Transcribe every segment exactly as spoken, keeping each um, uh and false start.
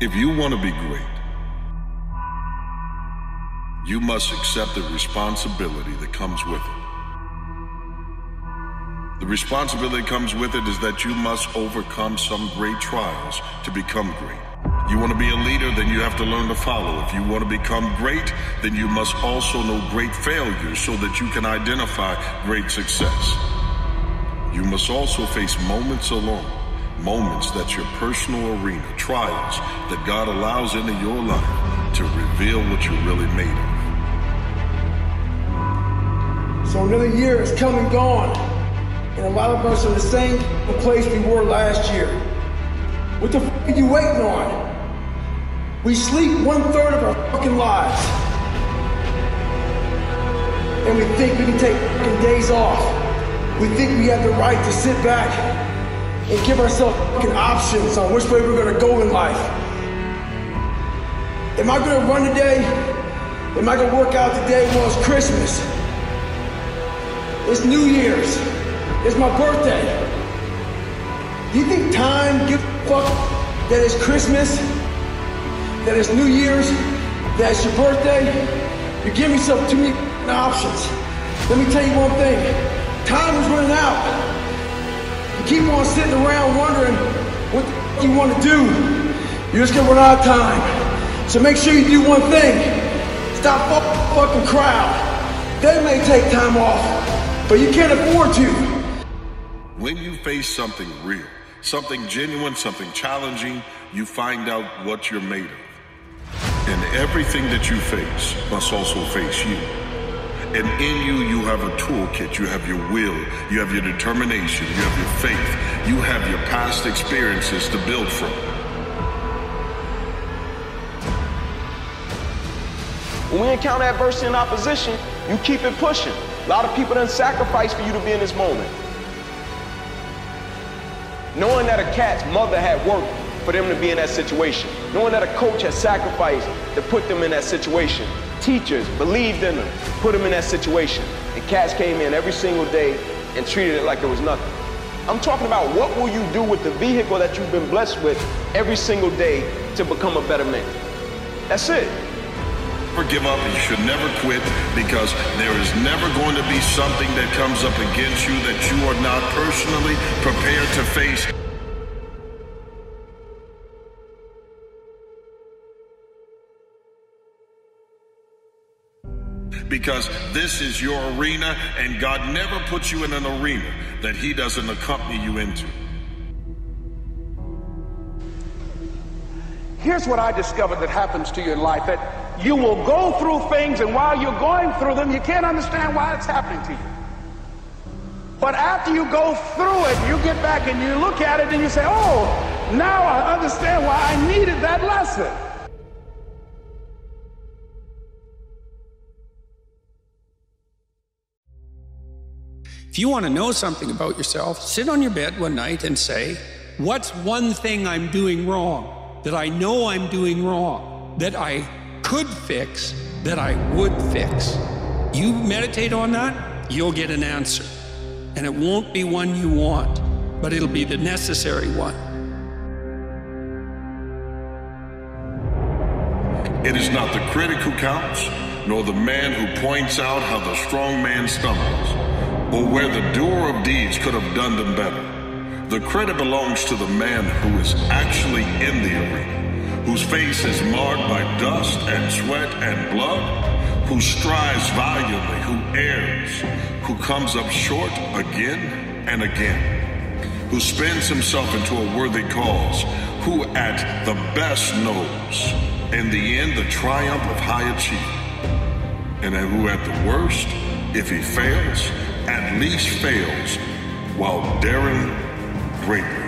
If you want to be great, you must accept the responsibility that comes with it. The responsibility that comes with it is that you must overcome some great trials to become great. You want to be a leader, then you have to learn to follow. If you want to become great, then you must also know great failures so that you can identify great success. You must also face moments alone. Moments that's your personal arena, trials that God allows into your life to reveal what you're really made of. So another year has come and gone, and a lot of us are the same place we were last year. What the f*** are you waiting on? We sleep one third of our fucking lives, and we think we can take fucking days off. We think we have the right to sit back and give ourselves fucking options on which way we're gonna go in life. Am I gonna run today? Am I gonna work out today? Well, it's Christmas. It's New Year's. It's my birthday. Do you think time gives a fuck that it's Christmas, that it's New Year's, that it's your birthday? You're giving yourself too many options. Let me tell you one thing. Time is running out. Keep on sitting around wondering what the f you want to do. You're just gonna run out of time. So make sure you do one thing. Stop fucking the fucking crowd. They may take time off, but you can't afford to. When you face something real, something genuine, something challenging, you find out what you're made of. And everything that you face must also face you. And in you, you have a toolkit, you have your will, you have your determination, you have your faith, you have your past experiences to build from. When we encounter adversity and opposition, you keep it pushing. A lot of people done sacrifice for you to be in this moment. Knowing that a cat's mother had worked for them to be in that situation. Knowing that a coach has sacrificed to put them in that situation. Teachers believed in them, put them in that situation. And cats came in every single day and treated it like it was nothing. I'm talking about what will you do with the vehicle that you've been blessed with every single day to become a better man. That's it. Never give up, and you should never quit, because there is never going to be something that comes up against you that you are not personally prepared to face. Because this is your arena, and God never puts you in an arena that he doesn't accompany you into. Here's what I discovered that happens to you in life, that you will go through things, and while you're going through them, you can't understand why it's happening to you. But after you go through it, you get back and you look at it and you say, oh, now I understand why I needed that lesson. If you want to know something about yourself, sit on your bed one night and say, what's one thing I'm doing wrong, that I know I'm doing wrong, that I could fix, that I would fix? You meditate on that, you'll get an answer. And it won't be one you want, but it'll be the necessary one. It is not the critic who counts, nor the man who points out how the strong man stumbles, or where the doer of deeds could have done them better. The credit belongs to the man who is actually in the arena, whose face is marred by dust and sweat and blood, who strives valiantly, who errs, who comes up short again and again, who spends himself into a worthy cause, who at the best knows, in the end, the triumph of high achievement, and who at the worst, if he fails, at least fails while daring greatly.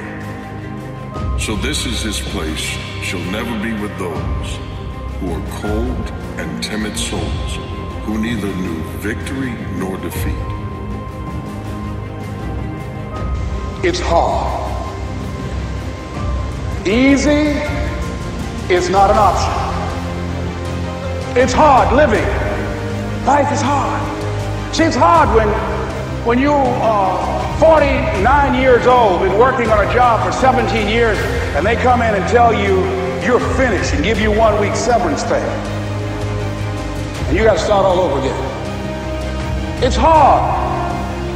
So this is his place. She'll never be with those who are cold and timid souls, who neither knew victory nor defeat. It's hard. Easy is not an option. It's hard living. Life is hard. See, it's hard when When you're uh, forty-nine years old, been working on a job for seventeen years, and they come in and tell you you're finished and give you one week severance pay. And you got to start all over again. It's hard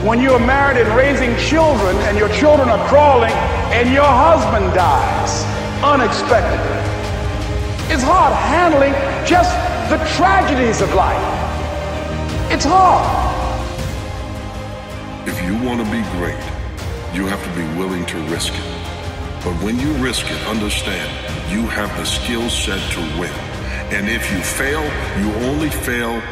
when you're married and raising children and your children are crawling and your husband dies unexpectedly. It's hard handling just the tragedies of life. It's hard. If you want to be great, you have to be willing to risk it. But when you risk it, understand, you have the skill set to win. And if you fail, you only fail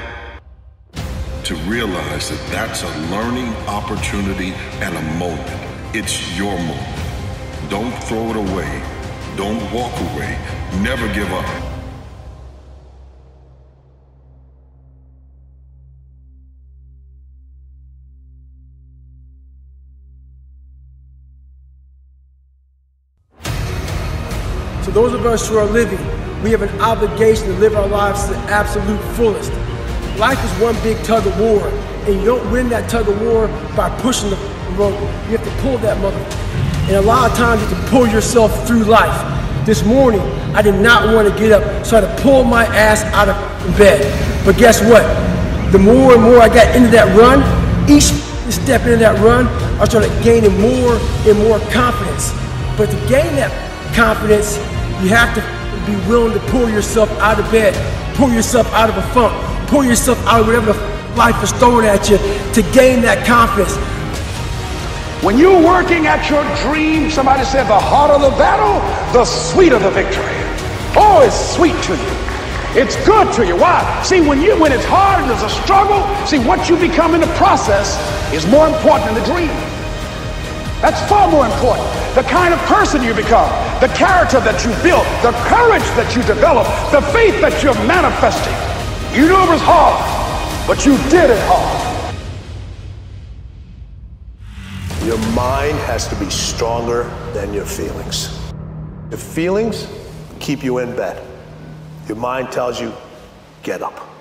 to realize that that's a learning opportunity and a moment. It's your moment. Don't throw it away. Don't walk away. Never give up. To those of us who are living, we have an obligation to live our lives to the absolute fullest. Life is one big tug of war, and you don't win that tug of war by pushing the rope. You have to pull that motherfucker. And a lot of times you have to pull yourself through life. This morning, I did not want to get up, so I had to pull my ass out of bed. But guess what? The more and more I got into that run, each step into that run, I started gaining more and more confidence. But to gain that confidence, you have to be willing to pull yourself out of bed, pull yourself out of a funk, pull yourself out of whatever the life is throwing at you to gain that confidence. When you're working at your dream, somebody said the harder the battle, the sweeter the victory. Oh, it's sweet to you. It's good to you. Why? See, when you when it's hard and there's a struggle, see, what you become in the process is more important than the dream. That's far more important. The kind of person you become, the character that you build, the courage that you develop, the faith that you're manifesting. You knew it was hard, but you did it hard. Your mind has to be stronger than your feelings. Your feelings keep you in bed. Your mind tells you, get up.